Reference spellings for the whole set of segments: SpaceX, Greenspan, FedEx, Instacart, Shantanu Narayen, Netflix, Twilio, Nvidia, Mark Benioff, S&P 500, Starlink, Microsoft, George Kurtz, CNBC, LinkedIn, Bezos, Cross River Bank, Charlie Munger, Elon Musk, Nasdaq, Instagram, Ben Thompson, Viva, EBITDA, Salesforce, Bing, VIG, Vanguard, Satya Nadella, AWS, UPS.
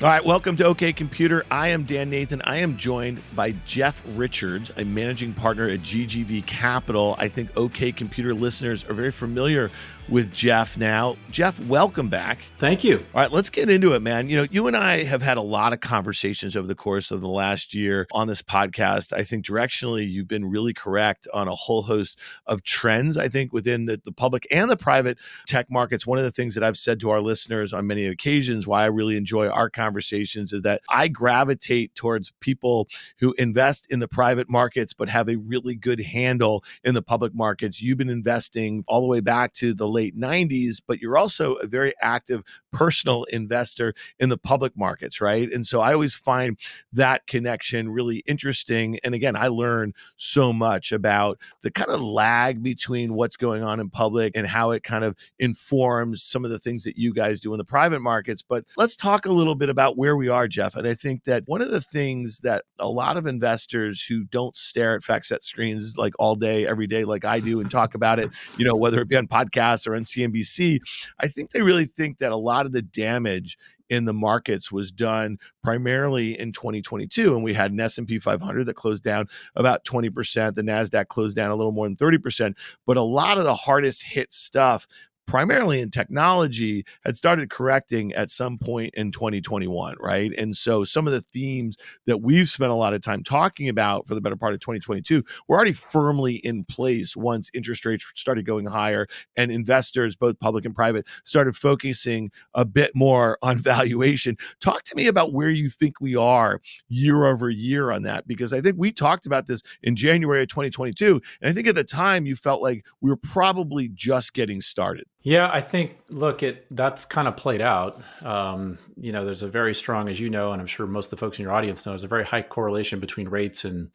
All right, welcome to OK Computer. I am Dan Nathan. I am joined by Jeff Richards, a managing partner at GGV Capital. I think OK Computer listeners are very familiar with Jeff now. Jeff, welcome back. Thank you. All right, let's get into it, man. You know, you and I have had a lot of conversations over the course of the last year on this podcast. I think directionally, you've been really correct on a whole host of trends, I think, within the public and the private tech markets. One of the things that I've said to our listeners on many occasions, why I really enjoy our conversations, is that I gravitate towards people who invest in the private markets but have a really good handle in the public markets. You've been investing all the way back to the late 90s, but you're also a very active personal investor in the public markets, right? And so I always find that connection really interesting. And again, I learn so much about the kind of lag between what's going on in public and how it kind of informs some of the things that you guys do in the private markets. But let's talk a little bit about where we are, Jeff. And I think that one of the things that a lot of investors who don't stare at FactSet screens like all day, every day, like I do, and talk about it, you know, whether it be on podcasts or on CNBC, I think they really think that a lot of the damage in the markets was done primarily in 2022. And we had an S&P 500 that closed down about 20%. The Nasdaq closed down a little more than 30%. But a lot of the hardest hit stuff, primarily in technology, had started correcting at some point in 2021, right? And so some of the themes that we've spent a lot of time talking about for the better part of 2022 were already firmly in place once interest rates started going higher and investors, both public and private, started focusing a bit more on valuation. Talk to me about where you think we are year over year on that, because I think we talked about this in January of 2022. And I think at the time you felt like we were probably just getting started. Yeah, I think, look, that's kind of played out. You know, there's a very strong, as you know, and I'm sure most of the folks in your audience know, there's a very high correlation between rates and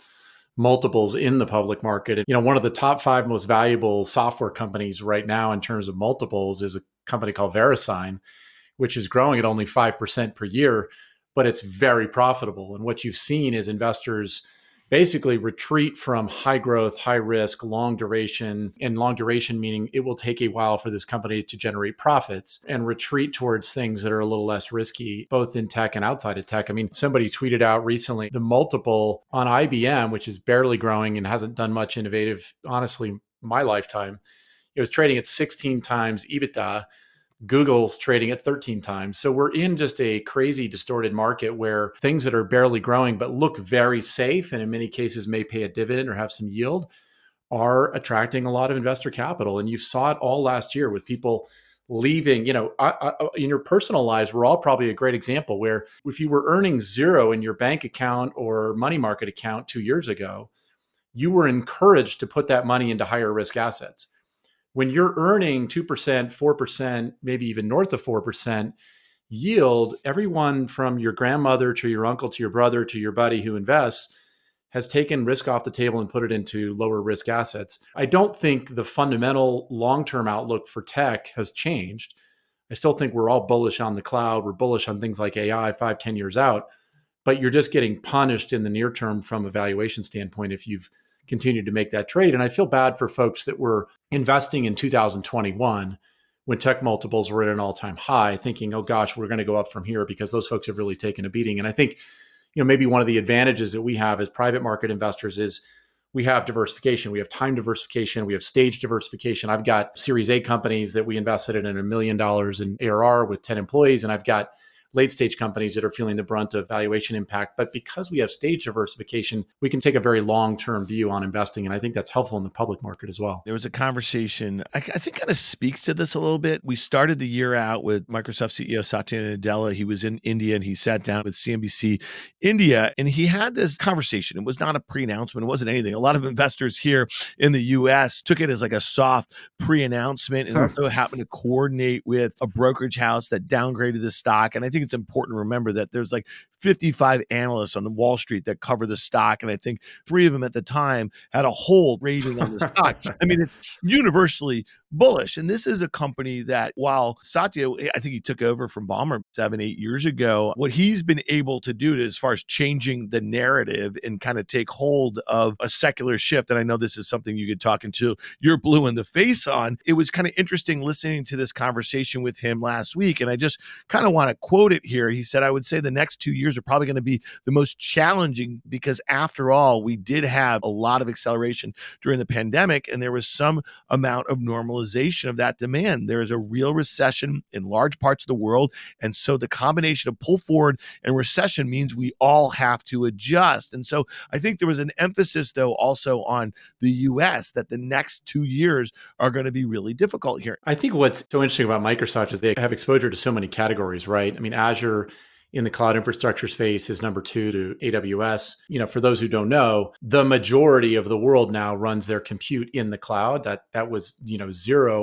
multiples in the public market. And, you know, one of the top five most valuable software companies right now in terms of multiples is a company called VeriSign, which is growing at only 5% per year, but it's very profitable. And what you've seen is investors basically retreat from high growth, high risk, long duration, and long duration meaning it will take a while for this company to generate profits, and retreat towards things that are a little less risky, both in tech and outside of tech. I mean, somebody tweeted out recently, the multiple on IBM, which is barely growing and hasn't done much innovative, honestly, my lifetime, it was trading at 16 times EBITDA. Google's trading at 13 times. So we're in just a crazy distorted market where things that are barely growing, but look very safe, and in many cases may pay a dividend or have some yield, are attracting a lot of investor capital. And you saw it all last year with people leaving, you know, in your personal lives, we're all probably a great example where if you were earning zero in your bank account or money market account 2 years ago, you were encouraged to put that money into higher risk assets. When you're earning 2%, 4%, maybe even north of 4% yield, everyone from your grandmother to your uncle, to your brother, to your buddy who invests has taken risk off the table and put it into lower risk assets. I don't think the fundamental long-term outlook for tech has changed. I still think we're all bullish on the cloud. We're bullish on things like AI 5-10 years out, but you're just getting punished in the near term from a valuation standpoint if you've continued to make that trade. And I feel bad for folks that were investing in 2021 when tech multiples were at an all-time high, thinking, oh gosh, we're going to go up from here, because those folks have really taken a beating. And I think, you know, maybe one of the advantages that we have as private market investors is we have diversification. We have time diversification. We have stage diversification. I've got Series A companies that we invested in $1 million in ARR with 10 employees. And I've got late stage companies that are feeling the brunt of valuation impact. But because we have stage diversification, we can take a very long-term view on investing. And I think that's helpful in the public market as well. There was a conversation, I think kind of speaks to this a little bit. We started the year out with Microsoft CEO Satya Nadella. He was in India and he sat down with CNBC India and he had this conversation. It was not a pre-announcement. It wasn't anything. A lot of investors here in the US took it as like a soft pre-announcement and also happened to coordinate with a brokerage house that downgraded the stock. And I think it's important to remember that there's like 55 analysts on the Wall Street that cover the stock. And I think 3 of them at the time had a hold rating on the stock. I mean, it's universally bullish. And this is a company that while Satya, I think he took over from Ballmer 7-8 years ago, what he's been able to do to, as far as changing the narrative and kind of take hold of a secular shift. And I know this is something you could talk into your blue in the face on. It was kind of interesting listening to this conversation with him last week. And I just kind of want to quote it here. He said, I would say the next 2 years are probably going to be the most challenging because after all, we did have a lot of acceleration during the pandemic and there was some amount of normalization of that demand. There is a real recession in large parts of the world. And so the combination of pull forward and recession means we all have to adjust. And so I think there was an emphasis though also on the US that the next 2 years are going to be really difficult here. I think what's so interesting about Microsoft is they have exposure to so many categories, right? I mean, Azure in the cloud infrastructure space is number 2 to AWS. You know, for those who don't know, the majority of the world now runs their compute in the cloud. That was, you know,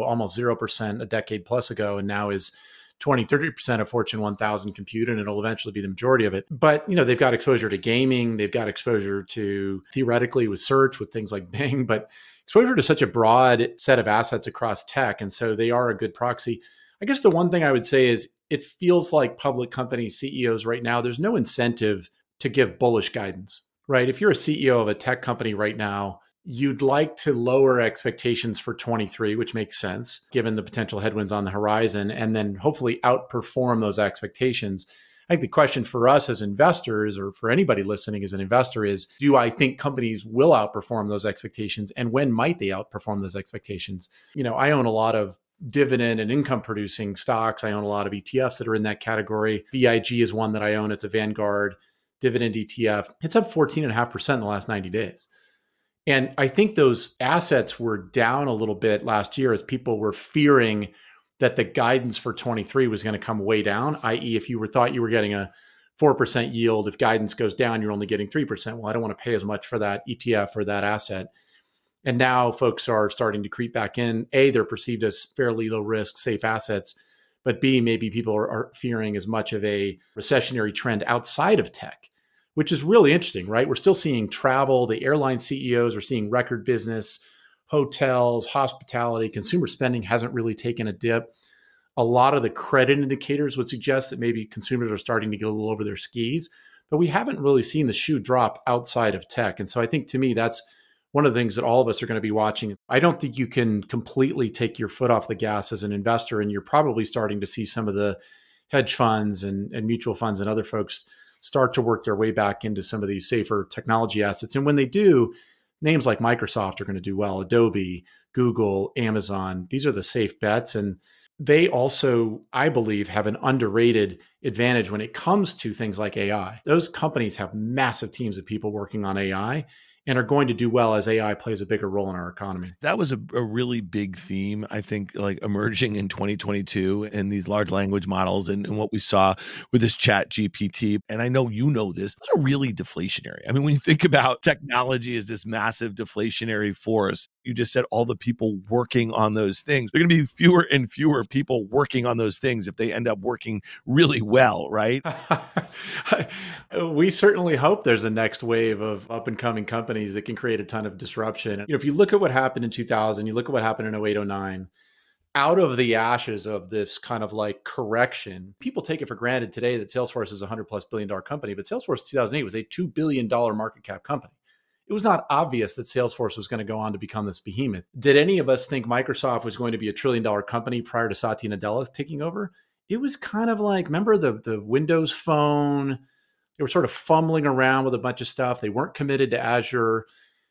almost 0% a decade plus ago, and now is 20-30% of Fortune 1000 compute, and it'll eventually be the majority of it. But, you know, they've got exposure to gaming, they've got exposure to theoretically with search, with things like Bing, but exposure to such a broad set of assets across tech. And so they are a good proxy. I guess the one thing I would say is it feels like public company CEOs right now, there's no incentive to give bullish guidance, right? If you're a CEO of a tech company right now, you'd like to lower expectations for 23, which makes sense, given the potential headwinds on the horizon, and then hopefully outperform those expectations. I think the question for us as investors, or for anybody listening as an investor, is do I think companies will outperform those expectations? And when might they outperform those expectations? You know, I own a lot of dividend and income producing stocks. I own a lot of ETFs that are in that category. VIG is one that I own. It's a Vanguard dividend ETF. It's up 14.5% in the last 90 days. And I think those assets were down a little bit last year as people were fearing that the guidance for 23 was going to come way down, i.e. if you thought you were getting a 4% yield, if guidance goes down, you're only getting 3%. Well, I don't want to pay as much for that ETF or that asset. And now folks are starting to creep back in. A, they're perceived as fairly low risk, safe assets, but B, maybe people are fearing as much of a recessionary trend outside of tech, which is really interesting, right? We're still seeing travel, the airline CEOs are seeing record business, hotels, hospitality, consumer spending hasn't really taken a dip. A lot of the credit indicators would suggest that maybe consumers are starting to get a little over their skis, but we haven't really seen the shoe drop outside of tech. And so I think to me, that's one of the things that all of us are going to be watching. I don't think you can completely take your foot off the gas as an investor, and you're probably starting to see some of the hedge funds and mutual funds and other folks start to work their way back into some of these safer technology assets. And when they do, names like Microsoft are going to do well, Adobe, Google, Amazon, these are the safe bets. And they also, I believe, have an underrated advantage when it comes to things like AI. Those companies have massive teams of people working on AI and are going to do well as AI plays a bigger role in our economy. That was a really big theme, I think, like emerging in 2022 and these large language models and what we saw with this ChatGPT. And I know you know this, it was really deflationary. I mean, when you think about technology as this massive deflationary force, you just said all the people working on those things. There are going to be fewer and fewer people working on those things if they end up working really well, right? We certainly hope there's a next wave of up and coming companies that can create a ton of disruption. You know, if you look at what happened in 2000, you look at what happened in 08, 09, out of the ashes of this kind of like correction, people take it for granted today that Salesforce is $100+ billion company, but Salesforce 2008 was a $2 billion market cap company. It was not obvious that Salesforce was going to go on to become this behemoth. Did any of us think Microsoft was going to be a $1 trillion company prior to Satya Nadella taking over? It was kind of like, remember the Windows Phone? They were sort of fumbling around with a bunch of stuff. They weren't committed to Azure.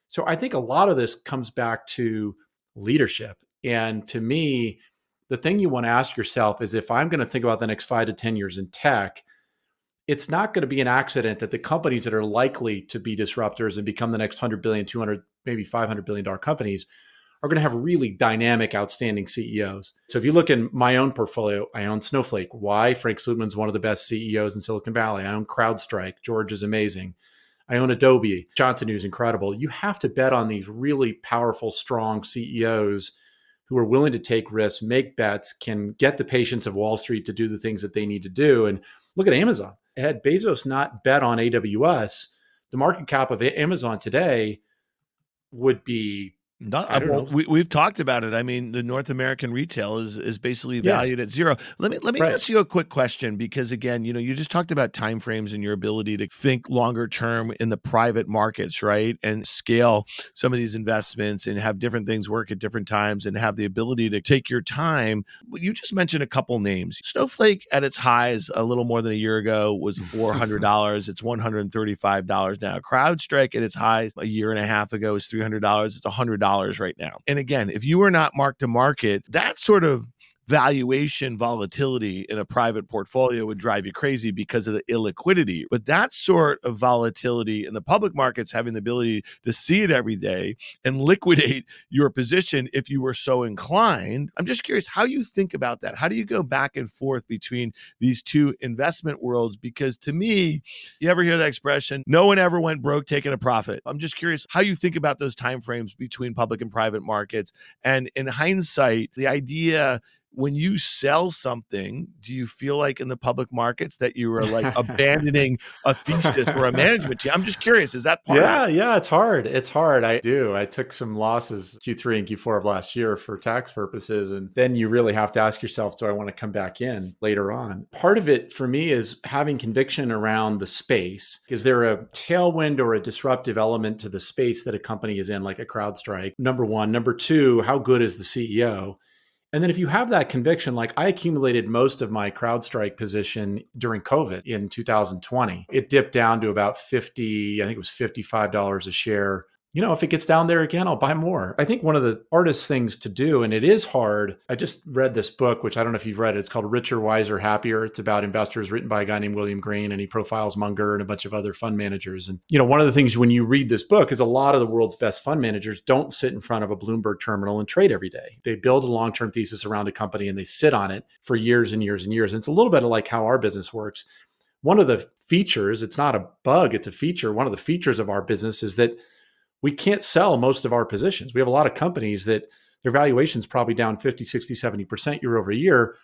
So I think a lot of this comes back to leadership. And to me, the thing you want to ask yourself is if I'm going to think about the next 5 to 10 years in tech, it's not going to be an accident that the companies that are likely to be disruptors and become the next $100 billion, $200, maybe $500 billion companies are going to have really dynamic, outstanding CEOs. So if you look in my own portfolio, I own Snowflake. Why? Frank Slootman's one of the best CEOs in Silicon Valley. I own CrowdStrike. George is amazing. I own Adobe. Shantanu is incredible. You have to bet on these really powerful, strong CEOs who are willing to take risks, make bets, can get the patience of Wall Street to do the things that they need to do. And look at Amazon. Had Bezos not bet on AWS, the market cap of Amazon today would be not. We've talked about it. I mean, the North American retail is basically valued at zero. Let me ask you a quick question, because again, you know, you just talked about timeframes and your ability to think longer term in the private markets, right? And scale some of these investments and have different things work at different times and have the ability to take your time. You just mentioned a couple names. Snowflake at its highs a little more than a year ago was $400. It's $135 now. CrowdStrike at its highs a year and a half ago is $300. It's $100. Right now. And again, if you are not mark to market, that sort of valuation volatility in a private portfolio would drive you crazy because of the illiquidity. But that sort of volatility in the public markets, having the ability to see it every day and liquidate your position if you were so inclined. I'm just curious how you think about that. How do you go back and forth between these two investment worlds? Because to me, you ever hear that expression, no one ever went broke taking a profit. I'm just curious how you think about those timeframes between public and private markets. And in hindsight, the idea when you sell something, do you feel like in the public markets that you were like abandoning a thesis or a management team? I'm just curious, is that part of it? Yeah, it's hard. It's hard. I do. I took some losses Q3 and Q4 of last year for tax purposes. And then you really have to ask yourself, do I want to come back in later on? Part of it for me is having conviction around the space. Is there a tailwind or a disruptive element to the space that a company is in, like a CrowdStrike? Number one. Number two, how good is the CEO? And then if you have that conviction, like I accumulated most of my CrowdStrike position during COVID in 2020, it dipped down to about 50, I think it was $55 a share. You know, if it gets down there again, I'll buy more. I think one of the hardest things to do, and it is hard. I just read this book, which I don't know if you've read it. It's called Richer, Wiser, Happier. It's about investors, written by a guy named William Green, and he profiles Munger and a bunch of other fund managers. And, you know, one of the things when you read this book is a lot of the world's best fund managers don't sit in front of a Bloomberg terminal and trade every day. They build a long-term thesis around a company and they sit on it for years and years and years. And it's a little bit like how our business works. One of the features, it's not a bug, it's a feature. One of the features of our business is that we can't sell most of our positions. We have a lot of companies that their valuation's probably down 50, 60, 70% year over year,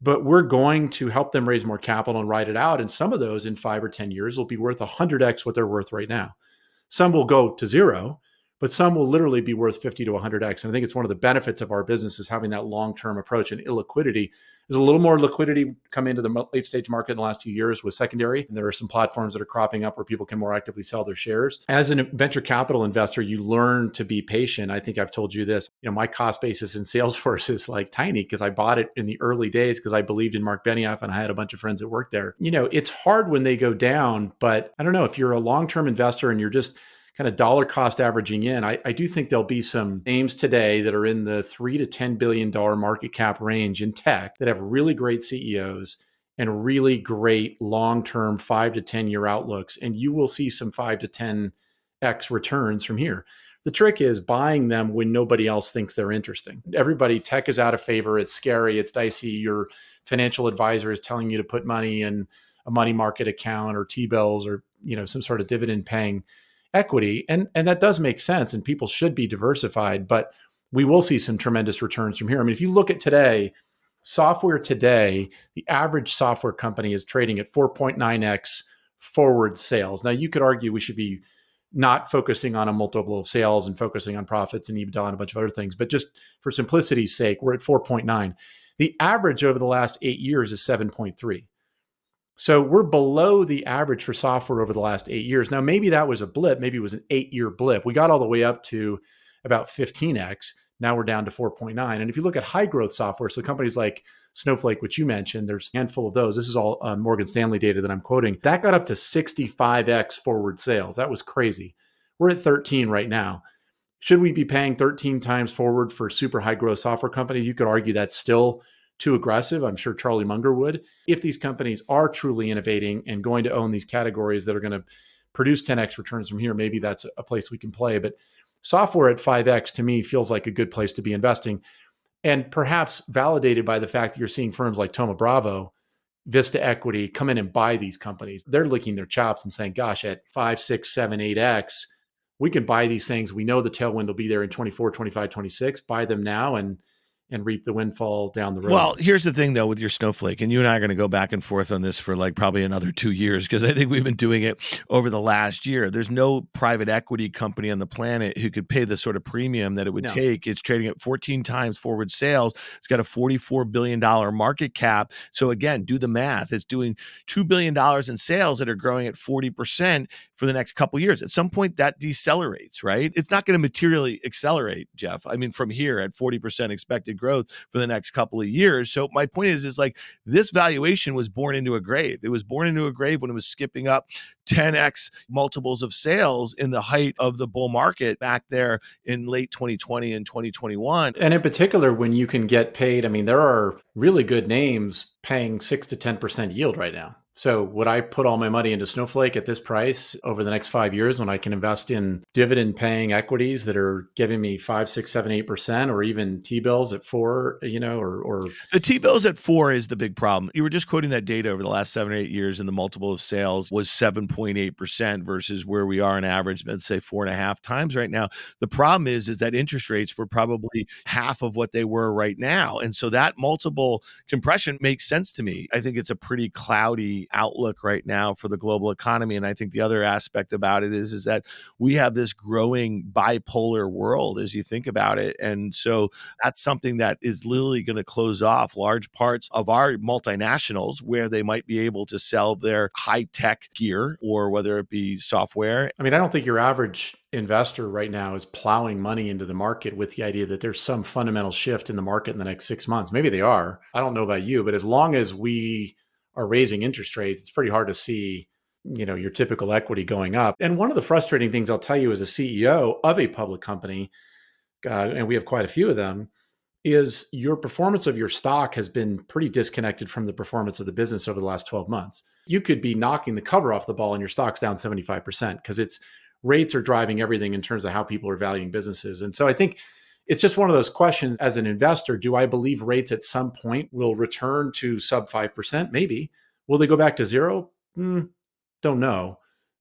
but we're going to help them raise more capital and ride it out. And some of those in 5 or 10 years will be worth 100x what they're worth right now. Some will go to zero, but some will literally be worth 50 to 100x. And I think it's one of the benefits of our business is having that long-term approach and illiquidity. There's a little more liquidity come into the late stage market in the last few years with secondary. And there are some platforms that are cropping up where people can more actively sell their shares. As a venture capital investor, you learn to be patient. I think I've told you this, you know, my cost basis in Salesforce is like tiny because I bought it in the early days because I believed in Mark Benioff and I had a bunch of friends that worked there. You know, it's hard when they go down, but I don't know if you're a long-term investor and you're just kind of dollar cost averaging in, I do think there'll be some names today that are in the $3 to $10 billion market cap range in tech that have really great CEOs and really great long-term 5 to 10 year outlooks. And you will see some 5 to 10x returns from here. The trick is buying them when nobody else thinks they're interesting. Everybody, tech is out of favor. It's scary. It's dicey. Your financial advisor is telling you to put money in a money market account or T-bills or, you know, some sort of dividend paying equity. And that does make sense. And people should be diversified, but we will see some tremendous returns from here. I mean, if you look at today, software today, the average software company is trading at 4.9x forward sales. Now you could argue we should be not focusing on a multiple of sales and focusing on profits and EBITDA and a bunch of other things, but just for simplicity's sake, we're at 4.9. The average over the last 8 years is 7.3. So we're below the average for software over the last 8 years. Now, maybe that was a blip. Maybe it was an 8 year blip. We got all the way up to about 15x. Now we're down to 4.9. And if you look at high growth software, so companies like Snowflake, which you mentioned, there's a handful of those. This is all Morgan Stanley data that I'm quoting. That got up to 65x forward sales. That was crazy. We're at 13 right now. Should we be paying 13 times forward for super high growth software companies? You could argue that's still too aggressive. I'm sure Charlie Munger would. If these companies are truly innovating and going to own these categories that are going to produce 10x returns from here, maybe that's a place we can play. But software at 5x to me feels like a good place to be investing, and perhaps validated by the fact that you're seeing firms like Thoma Bravo, Vista Equity come in and buy these companies. They're licking their chops and saying, gosh, at 5, 6, 7, 8x, we can buy these things. We know the tailwind will be there in 24, 25, 26. Buy them now and reap the windfall down the road. Well, here's the thing, though, with your Snowflake, and you and I are going to go back and forth on this for like probably another 2 years, because I think we've been doing it over the last year. There's no private equity company on the planet who could pay the sort of premium that it would take. It's trading at 14 times forward sales. It's got a $44 billion market cap. So again, do the math. It's doing $2 billion in sales that are growing at 40% for the next couple of years. At some point that decelerates, right? It's not going to materially accelerate, Jeff. I mean, from here at 40% expected growth for the next couple of years. So my point is like this valuation was born into a grave. It was born into a grave when it was skipping up 10x multiples of sales in the height of the bull market back there in late 2020 and 2021. And in particular, when you can get paid, I mean, there are really good names paying 6 to 10% yield right now. So would I put all my money into Snowflake at this price over the next 5 years when I can invest in dividend paying equities that are giving me 5, 6, 7, 8%, or even T-bills at 4, or the T-bills at 4 is the big problem. You were just quoting that data over the last 7 or 8 years, and the multiple of sales was 7.8% versus where we are on average, let's say 4.5 times right now. The problem is that interest rates were probably half of what they were right now. And so that multiple compression makes sense to me. I think it's a pretty cloudy outlook right now for the global economy. And I think the other aspect about it is that we have this growing bipolar world as you think about it. And so that's something that is literally going to close off large parts of our multinationals where they might be able to sell their high-tech gear, or whether it be software. I mean, I don't think your average investor right now is plowing money into the market with the idea that there's some fundamental shift in the market in the next 6 months. Maybe they are. I don't know about you, but as long as we are raising interest rates, it's pretty hard to see, your typical equity going up. And one of the frustrating things I'll tell you as a CEO of a public company, and we have quite a few of them, is your performance of your stock has been pretty disconnected from the performance of the business over the last 12 months. You could be knocking the cover off the ball and your stock's down 75% because its rates are driving everything in terms of how people are valuing businesses. And so I think it's just one of those questions as an investor. Do I believe rates at some point will return to sub 5%? Maybe. Will they go back to zero? Don't know.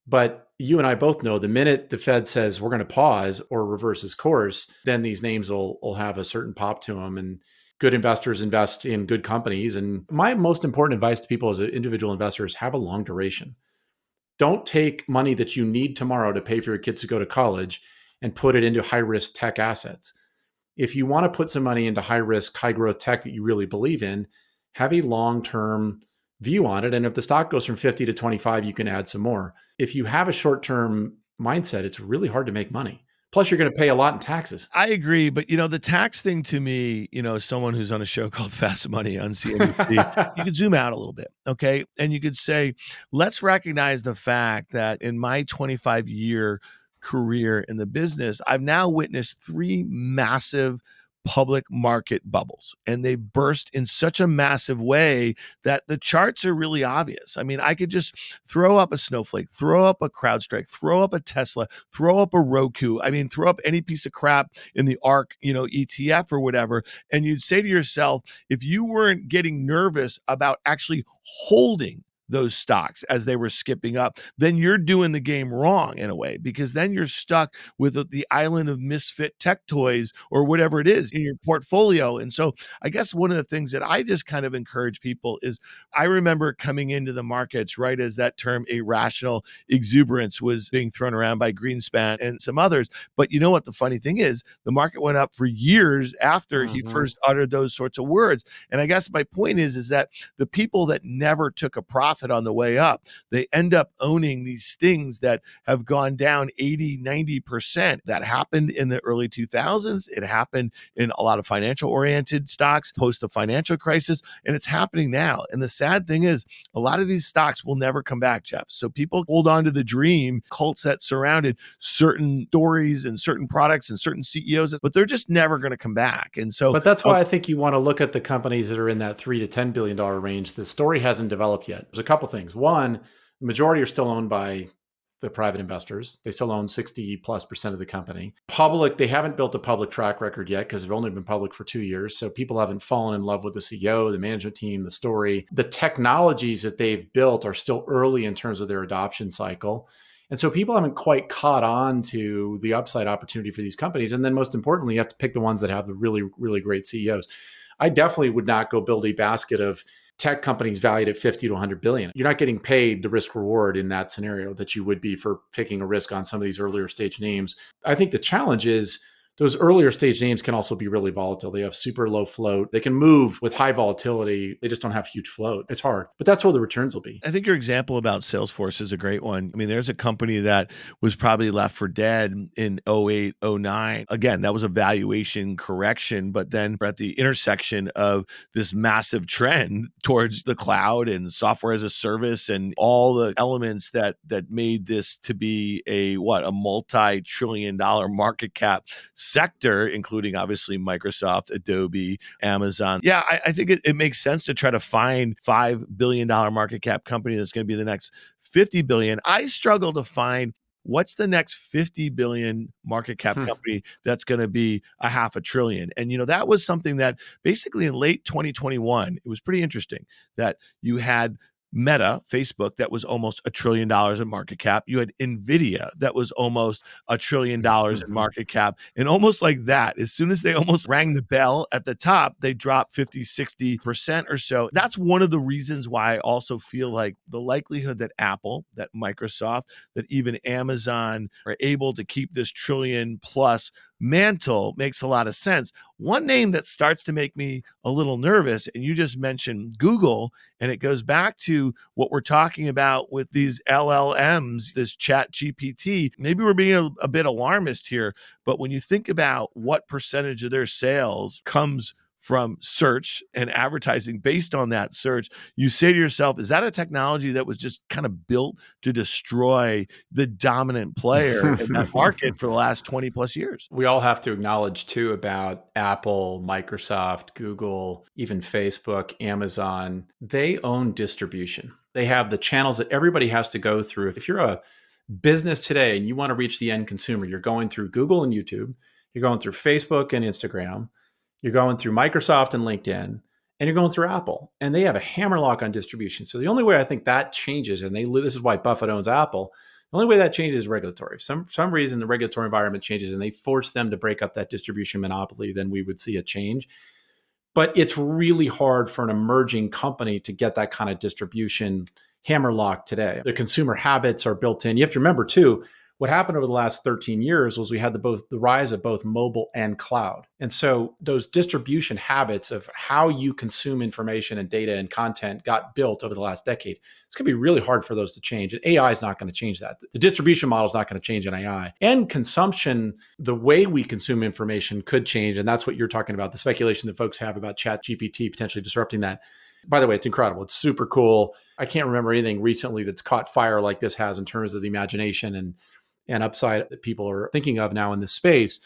But you and I both know the minute the Fed says we're going to pause or reverse its course, then these names will have a certain pop to them. And good investors invest in good companies. And my most important advice to people as individual investors is have a long duration. Don't take money that you need tomorrow to pay for your kids to go to college and put it into high-risk tech assets. If you want to put some money into high risk, high growth tech that you really believe in, have a long-term view on it. And if the stock goes from 50 to 25, you can add some more. If you have a short-term mindset, it's really hard to make money. Plus, you're going to pay a lot in taxes. I agree. But, the tax thing to me, someone who's on a show called Fast Money on CNBC, you could zoom out a little bit. Okay. And you could say, let's recognize the fact that in my 25-year career in the business, I've now witnessed 3 massive public market bubbles, and they burst in such a massive way that the charts are really obvious. I mean, I could just throw up a Snowflake, throw up a CrowdStrike, throw up a Tesla, throw up a Roku. I mean, throw up any piece of crap in the ARK, ETF or whatever. And you'd say to yourself, if you weren't getting nervous about actually holding those stocks as they were skipping up, then you're doing the game wrong in a way, because then you're stuck with the island of misfit tech toys or whatever it is in your portfolio. And so I guess one of the things that I just kind of encourage people is, I remember coming into the markets right as that term irrational exuberance was being thrown around by Greenspan and some others. But you know what the funny thing is? The market went up for years after he first uttered those sorts of words. And I guess my point is that the people that never took a profit profit on the way up. They end up owning these things that have gone down 80, 90%. That happened in the early 2000s. It happened in a lot of financial-oriented stocks post the financial crisis, and it's happening now. And the sad thing is, a lot of these stocks will never come back, Jeff. So people hold on to the dream cults that surrounded certain stories and certain products and certain CEOs, but they're just never going to come back. And so, but that's why I think you want to look at the companies that are in that $3 to $10 billion range. The story hasn't developed yet. There's a couple things. One, the majority are still owned by the private investors. They still own 60%+ of the company. Public, they haven't built a public track record yet because they've only been public for 2 years. So people haven't fallen in love with the CEO, the management team, the story. The technologies that they've built are still early in terms of their adoption cycle. And so people haven't quite caught on to the upside opportunity for these companies. And then most importantly, you have to pick the ones that have the really, really great CEOs. I definitely would not go build a basket of tech companies valued at 50 to 100 billion. You're not getting paid the risk reward in that scenario that you would be for taking a risk on some of these earlier stage names. I think the challenge is those earlier stage names can also be really volatile. They have super low float. They can move with high volatility. They just don't have huge float. It's hard, but that's where the returns will be. I think your example about Salesforce is a great one. I mean, there's a company that was probably left for dead in 08, 09. Again, that was a valuation correction, but then we're at the intersection of this massive trend towards the cloud and software as a service and all the elements that made this to be a multi-trillion-dollar market cap sector, including obviously Microsoft, Adobe, Amazon. Yeah, I think it makes sense to try to find $5 billion market cap company that's going to be the next $50 billion. I struggle to find what's the next $50 billion market cap company that's going to be a half a trillion. And, that was something that basically in late 2021, it was pretty interesting that you had Meta, Facebook, that was almost $1 trillion in market cap. You had NVIDIA, that was almost $1 trillion in market cap. And almost like that, as soon as they almost rang the bell at the top, they dropped 50, 60% or so. That's one of the reasons why I also feel like the likelihood that Apple, that Microsoft, that even Amazon are able to keep this $1 trillion+ mantle makes a lot of sense. One name that starts to make me a little nervous, and you just mentioned Google, and it goes back to what we're talking about with these LLMs, this ChatGPT. Maybe we're being a bit alarmist here, but when you think about what percentage of their sales comes from search and advertising based on that search, you say to yourself, is that a technology that was just kind of built to destroy the dominant player in that market for the last 20+ years? We all have to acknowledge too about Apple, Microsoft, Google, even Facebook, Amazon, they own distribution. They have the channels that everybody has to go through. If you're a business today and you want to reach the end consumer, you're going through Google and YouTube, you're going through Facebook and Instagram, you're going through Microsoft and LinkedIn, and you're going through Apple, and they have a hammerlock on distribution. So the only way I think that changes, and this is why Buffett owns Apple, the only way that changes is regulatory. For some reason, the regulatory environment changes, and they force them to break up that distribution monopoly, then we would see a change. But it's really hard for an emerging company to get that kind of distribution hammerlock today. The consumer habits are built in. You have to remember, too, what happened over the last 13 years was we had the rise of both mobile and cloud. And so those distribution habits of how you consume information and data and content got built over the last decade. It's going to be really hard for those to change. And AI is not going to change that. The distribution model is not going to change in AI. And consumption, the way we consume information could change. And that's what you're talking about, the speculation that folks have about ChatGPT potentially disrupting that. By the way, it's incredible. It's super cool. I can't remember anything recently that's caught fire like this has in terms of the imagination and upside that people are thinking of now in this space.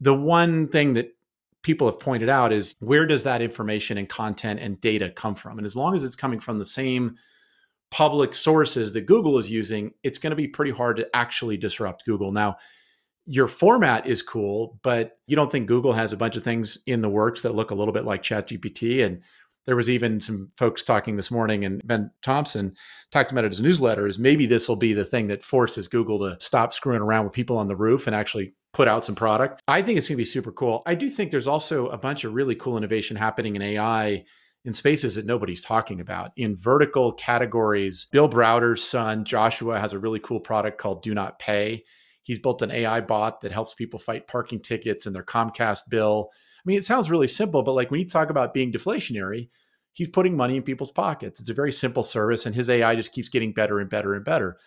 The one thing that people have pointed out is where does that information and content and data come from? And as long as it's coming from the same public sources that Google is using, it's going to be pretty hard to actually disrupt Google. Now, your format is cool, but you don't think Google has a bunch of things in the works that look a little bit like ChatGPT? And there was even some folks talking this morning, and Ben Thompson talked about it in his newsletter, is maybe this will be the thing that forces Google to stop screwing around with people on the roof and actually put out some product. I think it's going to be super cool. I do think there's also a bunch of really cool innovation happening in AI in spaces that nobody's talking about, in vertical categories. Bill Browder's son, Joshua, has a really cool product called Do Not Pay. He's built an AI bot that helps people fight parking tickets and their Comcast bill. I mean, it sounds really simple, but like when you talk about being deflationary, he's putting money in people's pockets. It's a very simple service, and his AI just keeps getting better and better and better.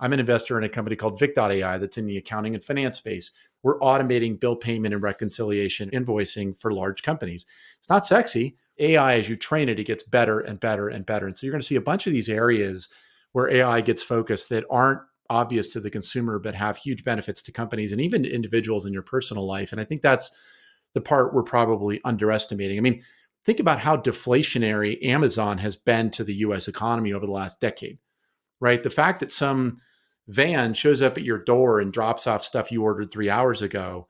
I'm an investor in a company called Vic.ai that's in the accounting and finance space. We're automating bill payment and reconciliation invoicing for large companies. It's not sexy. AI, as you train it, it gets better and better and better. And so you're going to see a bunch of these areas where AI gets focused that aren't obvious to the consumer, but have huge benefits to companies and even to individuals in your personal life. And I think that's the part we're probably underestimating. I mean, think about how deflationary Amazon has been to the US economy over the last decade, right? The fact that some van shows up at your door and drops off stuff you ordered 3 hours ago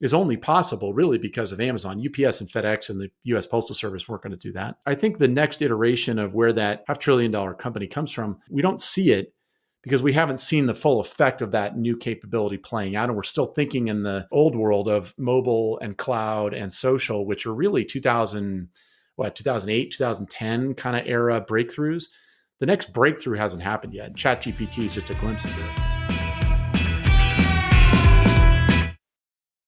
is only possible really because of Amazon. UPS and FedEx and the US Postal Service weren't going to do that. I think the next iteration of where that $500 billion company comes from, we don't see it because we haven't seen the full effect of that new capability playing out. And we're still thinking in the old world of mobile and cloud and social, which are really 2008, 2010 kind of era breakthroughs. The next breakthrough hasn't happened yet. ChatGPT is just a glimpse into it.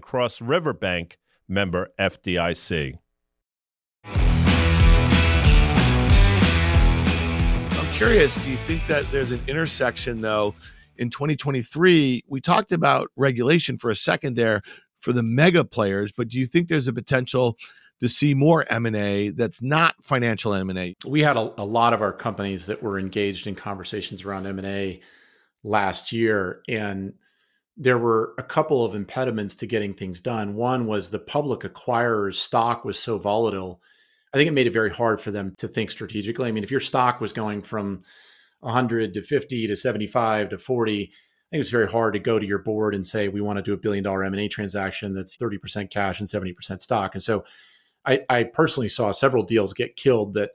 Cross River Bank, member FDIC. I'm curious, do you think that there's an intersection, though? In 2023, we talked about regulation for a second there for the mega players, but do you think there's a potential to see more M&A that's not financial M&A? We had a lot of our companies that were engaged in conversations around M&A last year, and there were a couple of impediments to getting things done. One was the public acquirer's stock was so volatile. I think it made it very hard for them to think strategically. I mean, if your stock was going from 100 to 50 to 75 to 40, I think it was very hard to go to your board and say, we want to do $1 billion M&A transaction that's 30% cash and 70% stock. And so I personally saw several deals get killed that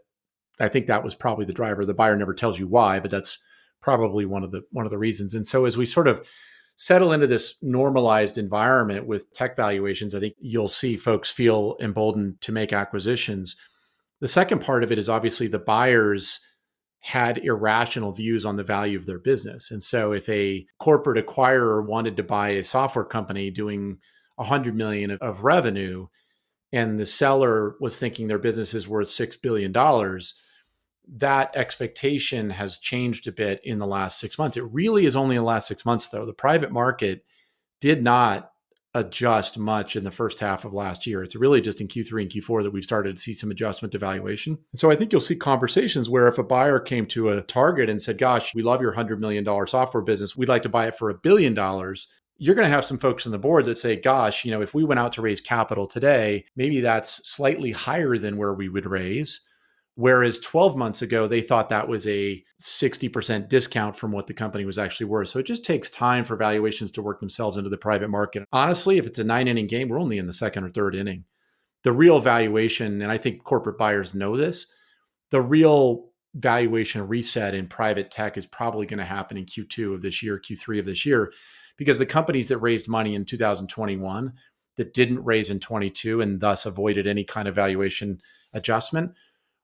I think that was probably the driver. The buyer never tells you why, but that's probably one of the reasons. And so as we sort of settle into this normalized environment with tech valuations, I think you'll see folks feel emboldened to make acquisitions. The second part of it is obviously the buyers had irrational views on the value of their business. And so if a corporate acquirer wanted to buy a software company doing $100 million of revenue, and the seller was thinking their business is worth $6 billion, that expectation has changed a bit in the last 6 months. It really is only in the last 6 months, though. The private market did not adjust much in the first half of last year. It's really just in Q3 and Q4 that we've started to see some adjustment to valuation. And so I think you'll see conversations where if a buyer came to a target and said, gosh, we love your $100 million software business, we'd like to buy it for $1 billion. You're going to have some folks on the board that say, gosh, you know, if we went out to raise capital today, maybe that's slightly higher than where we would raise. Whereas 12 months ago, they thought that was a 60% discount from what the company was actually worth. So it just takes time for valuations to work themselves into the private market. Honestly, if it's a 9-inning game, we're only in the second or third inning. The real valuation, and I think corporate buyers know this, the real valuation reset in private tech is probably going to happen in Q2 of this year, Q3 of this year, because the companies that raised money in 2021 that didn't raise in 22 and thus avoided any kind of valuation adjustment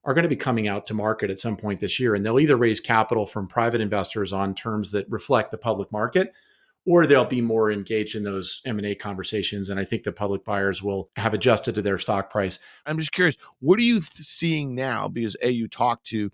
are going to be coming out to market at some point this year. And they'll either raise capital from private investors on terms that reflect the public market, or they'll be more engaged in those M&A conversations. And I think the public buyers will have adjusted to their stock price. I'm just curious, what are you seeing now? Because A, you talk to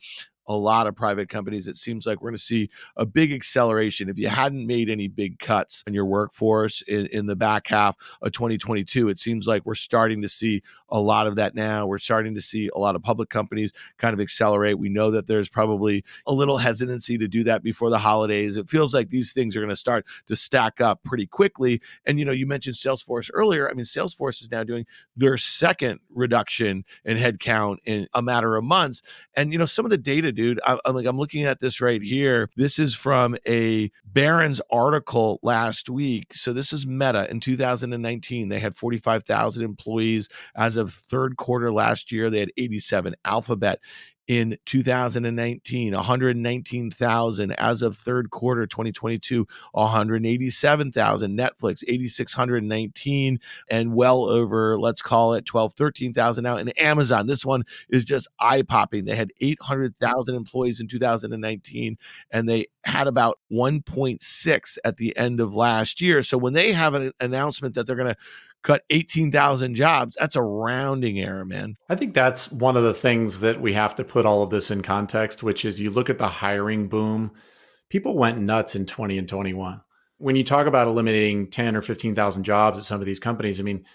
a lot of private companies. It seems like we're going to see a big acceleration. If you hadn't made any big cuts in your workforce in the back half of 2022, it seems like we're starting to see a lot of that now. We're starting to see a lot of public companies kind of accelerate. We know that there's probably a little hesitancy to do that before the holidays. It feels like these things are going to start to stack up pretty quickly. And, you know, you mentioned Salesforce earlier. I mean, Salesforce is now doing their second reduction in headcount in a matter of months. And, you know, some of the data dude. I'm looking at this right here. This is from a Barron's article last week. So this is Meta in 2019. They had 45,000 employees. As of third quarter last year, they had 87. Alphabet in 2019, 119,000. As of third quarter 2022, 187,000. Netflix, 8,619, and well over, let's call it 12, 13,000 now. And Amazon, this one is just eye-popping. They had 800,000 employees in 2019, and they had about 1.6 at the end of last year. So when they have an announcement that they're going to cut 18,000 jobs, that's a rounding error, man. I think that's one of the things that we have to put all of this in context, which is you look at the hiring boom. People went nuts in 20 and 21. When you talk about eliminating 10 or 15,000 jobs at some of these companies, I mean,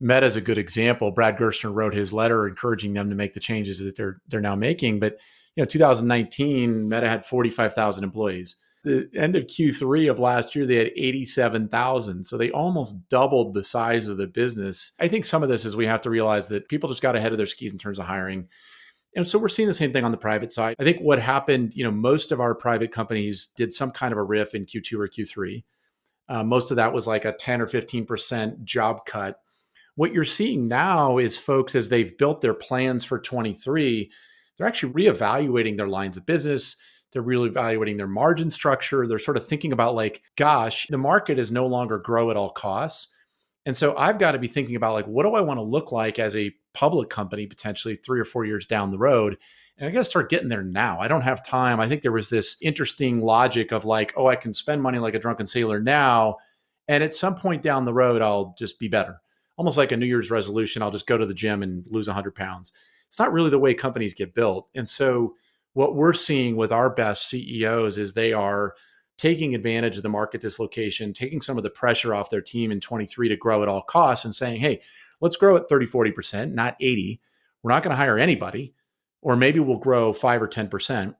Meta is a good example. Brad Gerstner wrote his letter encouraging them to make the changes that they're now making. But you know, 2019, Meta had 45,000 employees. The end of Q3 of last year, they had 87,000. So they almost doubled the size of the business. I think some of this is we have to realize that people just got ahead of their skis in terms of hiring. And so we're seeing the same thing on the private side. I think what happened, you know, most of our private companies did some kind of a RIF in Q2 or Q3. Most of that was like a 10 or 15% job cut. What you're seeing now is folks, as they've built their plans for 23, they're actually reevaluating their lines of business. They're really evaluating their margin structure. They're sort of thinking about like, gosh, the market is no longer grow at all costs. And so I've got to be thinking about like, what do I want to look like as a public company, potentially 3 or 4 years down the road? And I got to start getting there now. I don't have time. I think there was this interesting logic of like, oh, I can spend money like a drunken sailor now. And at some point down the road, I'll just be better. Almost like a New Year's resolution. I'll just go to the gym and lose 100 pounds. It's not really the way companies get built. And so what we're seeing with our best CEOs is they are taking advantage of the market dislocation, taking some of the pressure off their team in 23 to grow at all costs and saying, hey, let's grow at 30, 40%, not 80. We're not going to hire anybody, or maybe we'll grow 5 or 10%.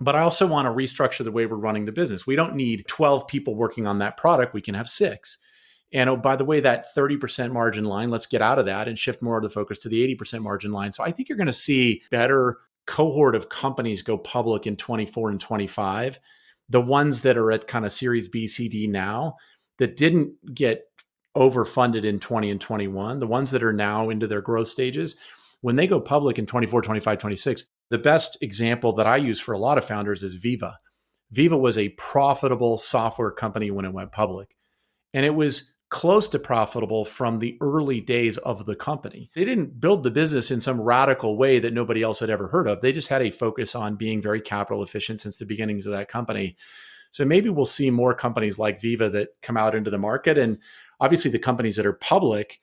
But I also want to restructure the way we're running the business. We don't need 12 people working on that product. We can have 6. And oh, by the way, that 30% margin line, let's get out of that and shift more of the focus to the 80% margin line. So I think you're going to see better cohort of companies go public in 24 and 25. The ones that are at kind of series B, C, D now that didn't get overfunded in 20 and 21, the ones that are now into their growth stages, when they go public in 24, 25, 26, the best example that I use for a lot of founders is Viva. Viva was a profitable software company when it went public. And it was close to profitable from the early days of the company. They didn't build the business in some radical way that nobody else had ever heard of. They just had a focus on being very capital efficient since the beginnings of that company. So maybe we'll see more companies like Viva that come out into the market. And obviously the companies that are public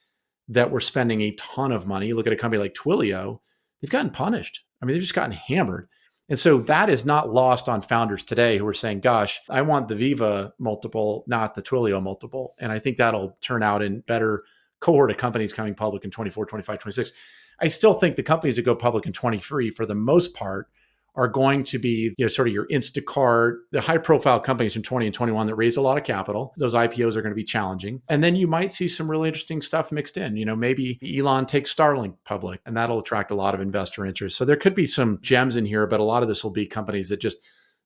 that were spending a ton of money, look at a company like Twilio, they've gotten punished. I mean, they've just gotten hammered. And so that is not lost on founders today who are saying, gosh, I want the Viva multiple, not the Twilio multiple. And I think that'll turn out in better cohort of companies coming public in 24, 25, 26. I still think the companies that go public in 23, for the most part, are going to be, you know, sort of your Instacart, the high profile companies from 20 and 21 that raise a lot of capital. Those IPOs are going to be challenging. And then you might see some really interesting stuff mixed in. You know, maybe Elon takes Starlink public and that'll attract a lot of investor interest. So there could be some gems in here, but a lot of this will be companies that just,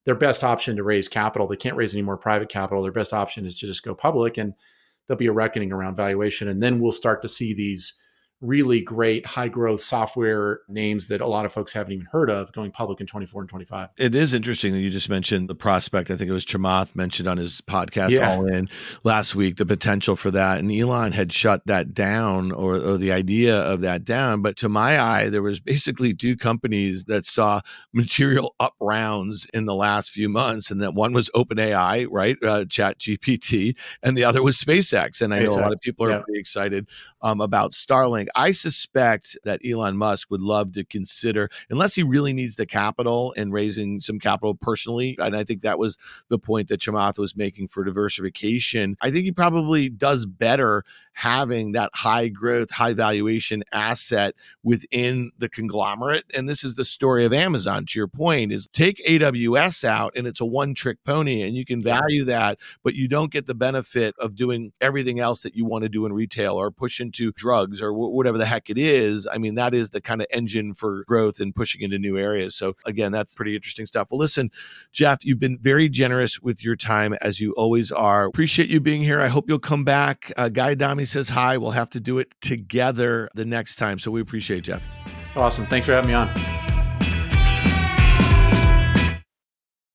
their best option to raise capital, they can't raise any more private capital. Their best option is to just go public, and there'll be a reckoning around valuation. And then we'll start to see these really great high growth software names that a lot of folks haven't even heard of going public in 24 and 25. It is interesting that you just mentioned the prospect. I think it was Chamath mentioned on his podcast, All In, last week, the potential for that. And Elon had shut that down, or the idea of that down. But to my eye, there was basically two companies that saw material up rounds in the last few months. And that one was OpenAI, right? ChatGPT. And the other was SpaceX. And I know a lot of people are pretty excited about Starlink. I suspect that Elon Musk would love to consider, unless he really needs the capital and raising some capital personally. And I think that was the point that Chamath was making for diversification. I think he probably does better having that high growth, high valuation asset within the conglomerate. And this is the story of Amazon, to your point, is take AWS out and it's a one-trick pony and you can value that, but you don't get the benefit of doing everything else that you want to do in retail or push into drugs or whatever the heck it is. I mean, that is the kind of engine for growth and pushing into new areas. So again, that's pretty interesting stuff. Well, listen, Jeff, you've been very generous with your time as you always are. Appreciate you being here. I hope you'll come back. Guy Dami says hi. We'll have to do it together the next time. So we appreciate Jeff. Awesome. Thanks for having me on.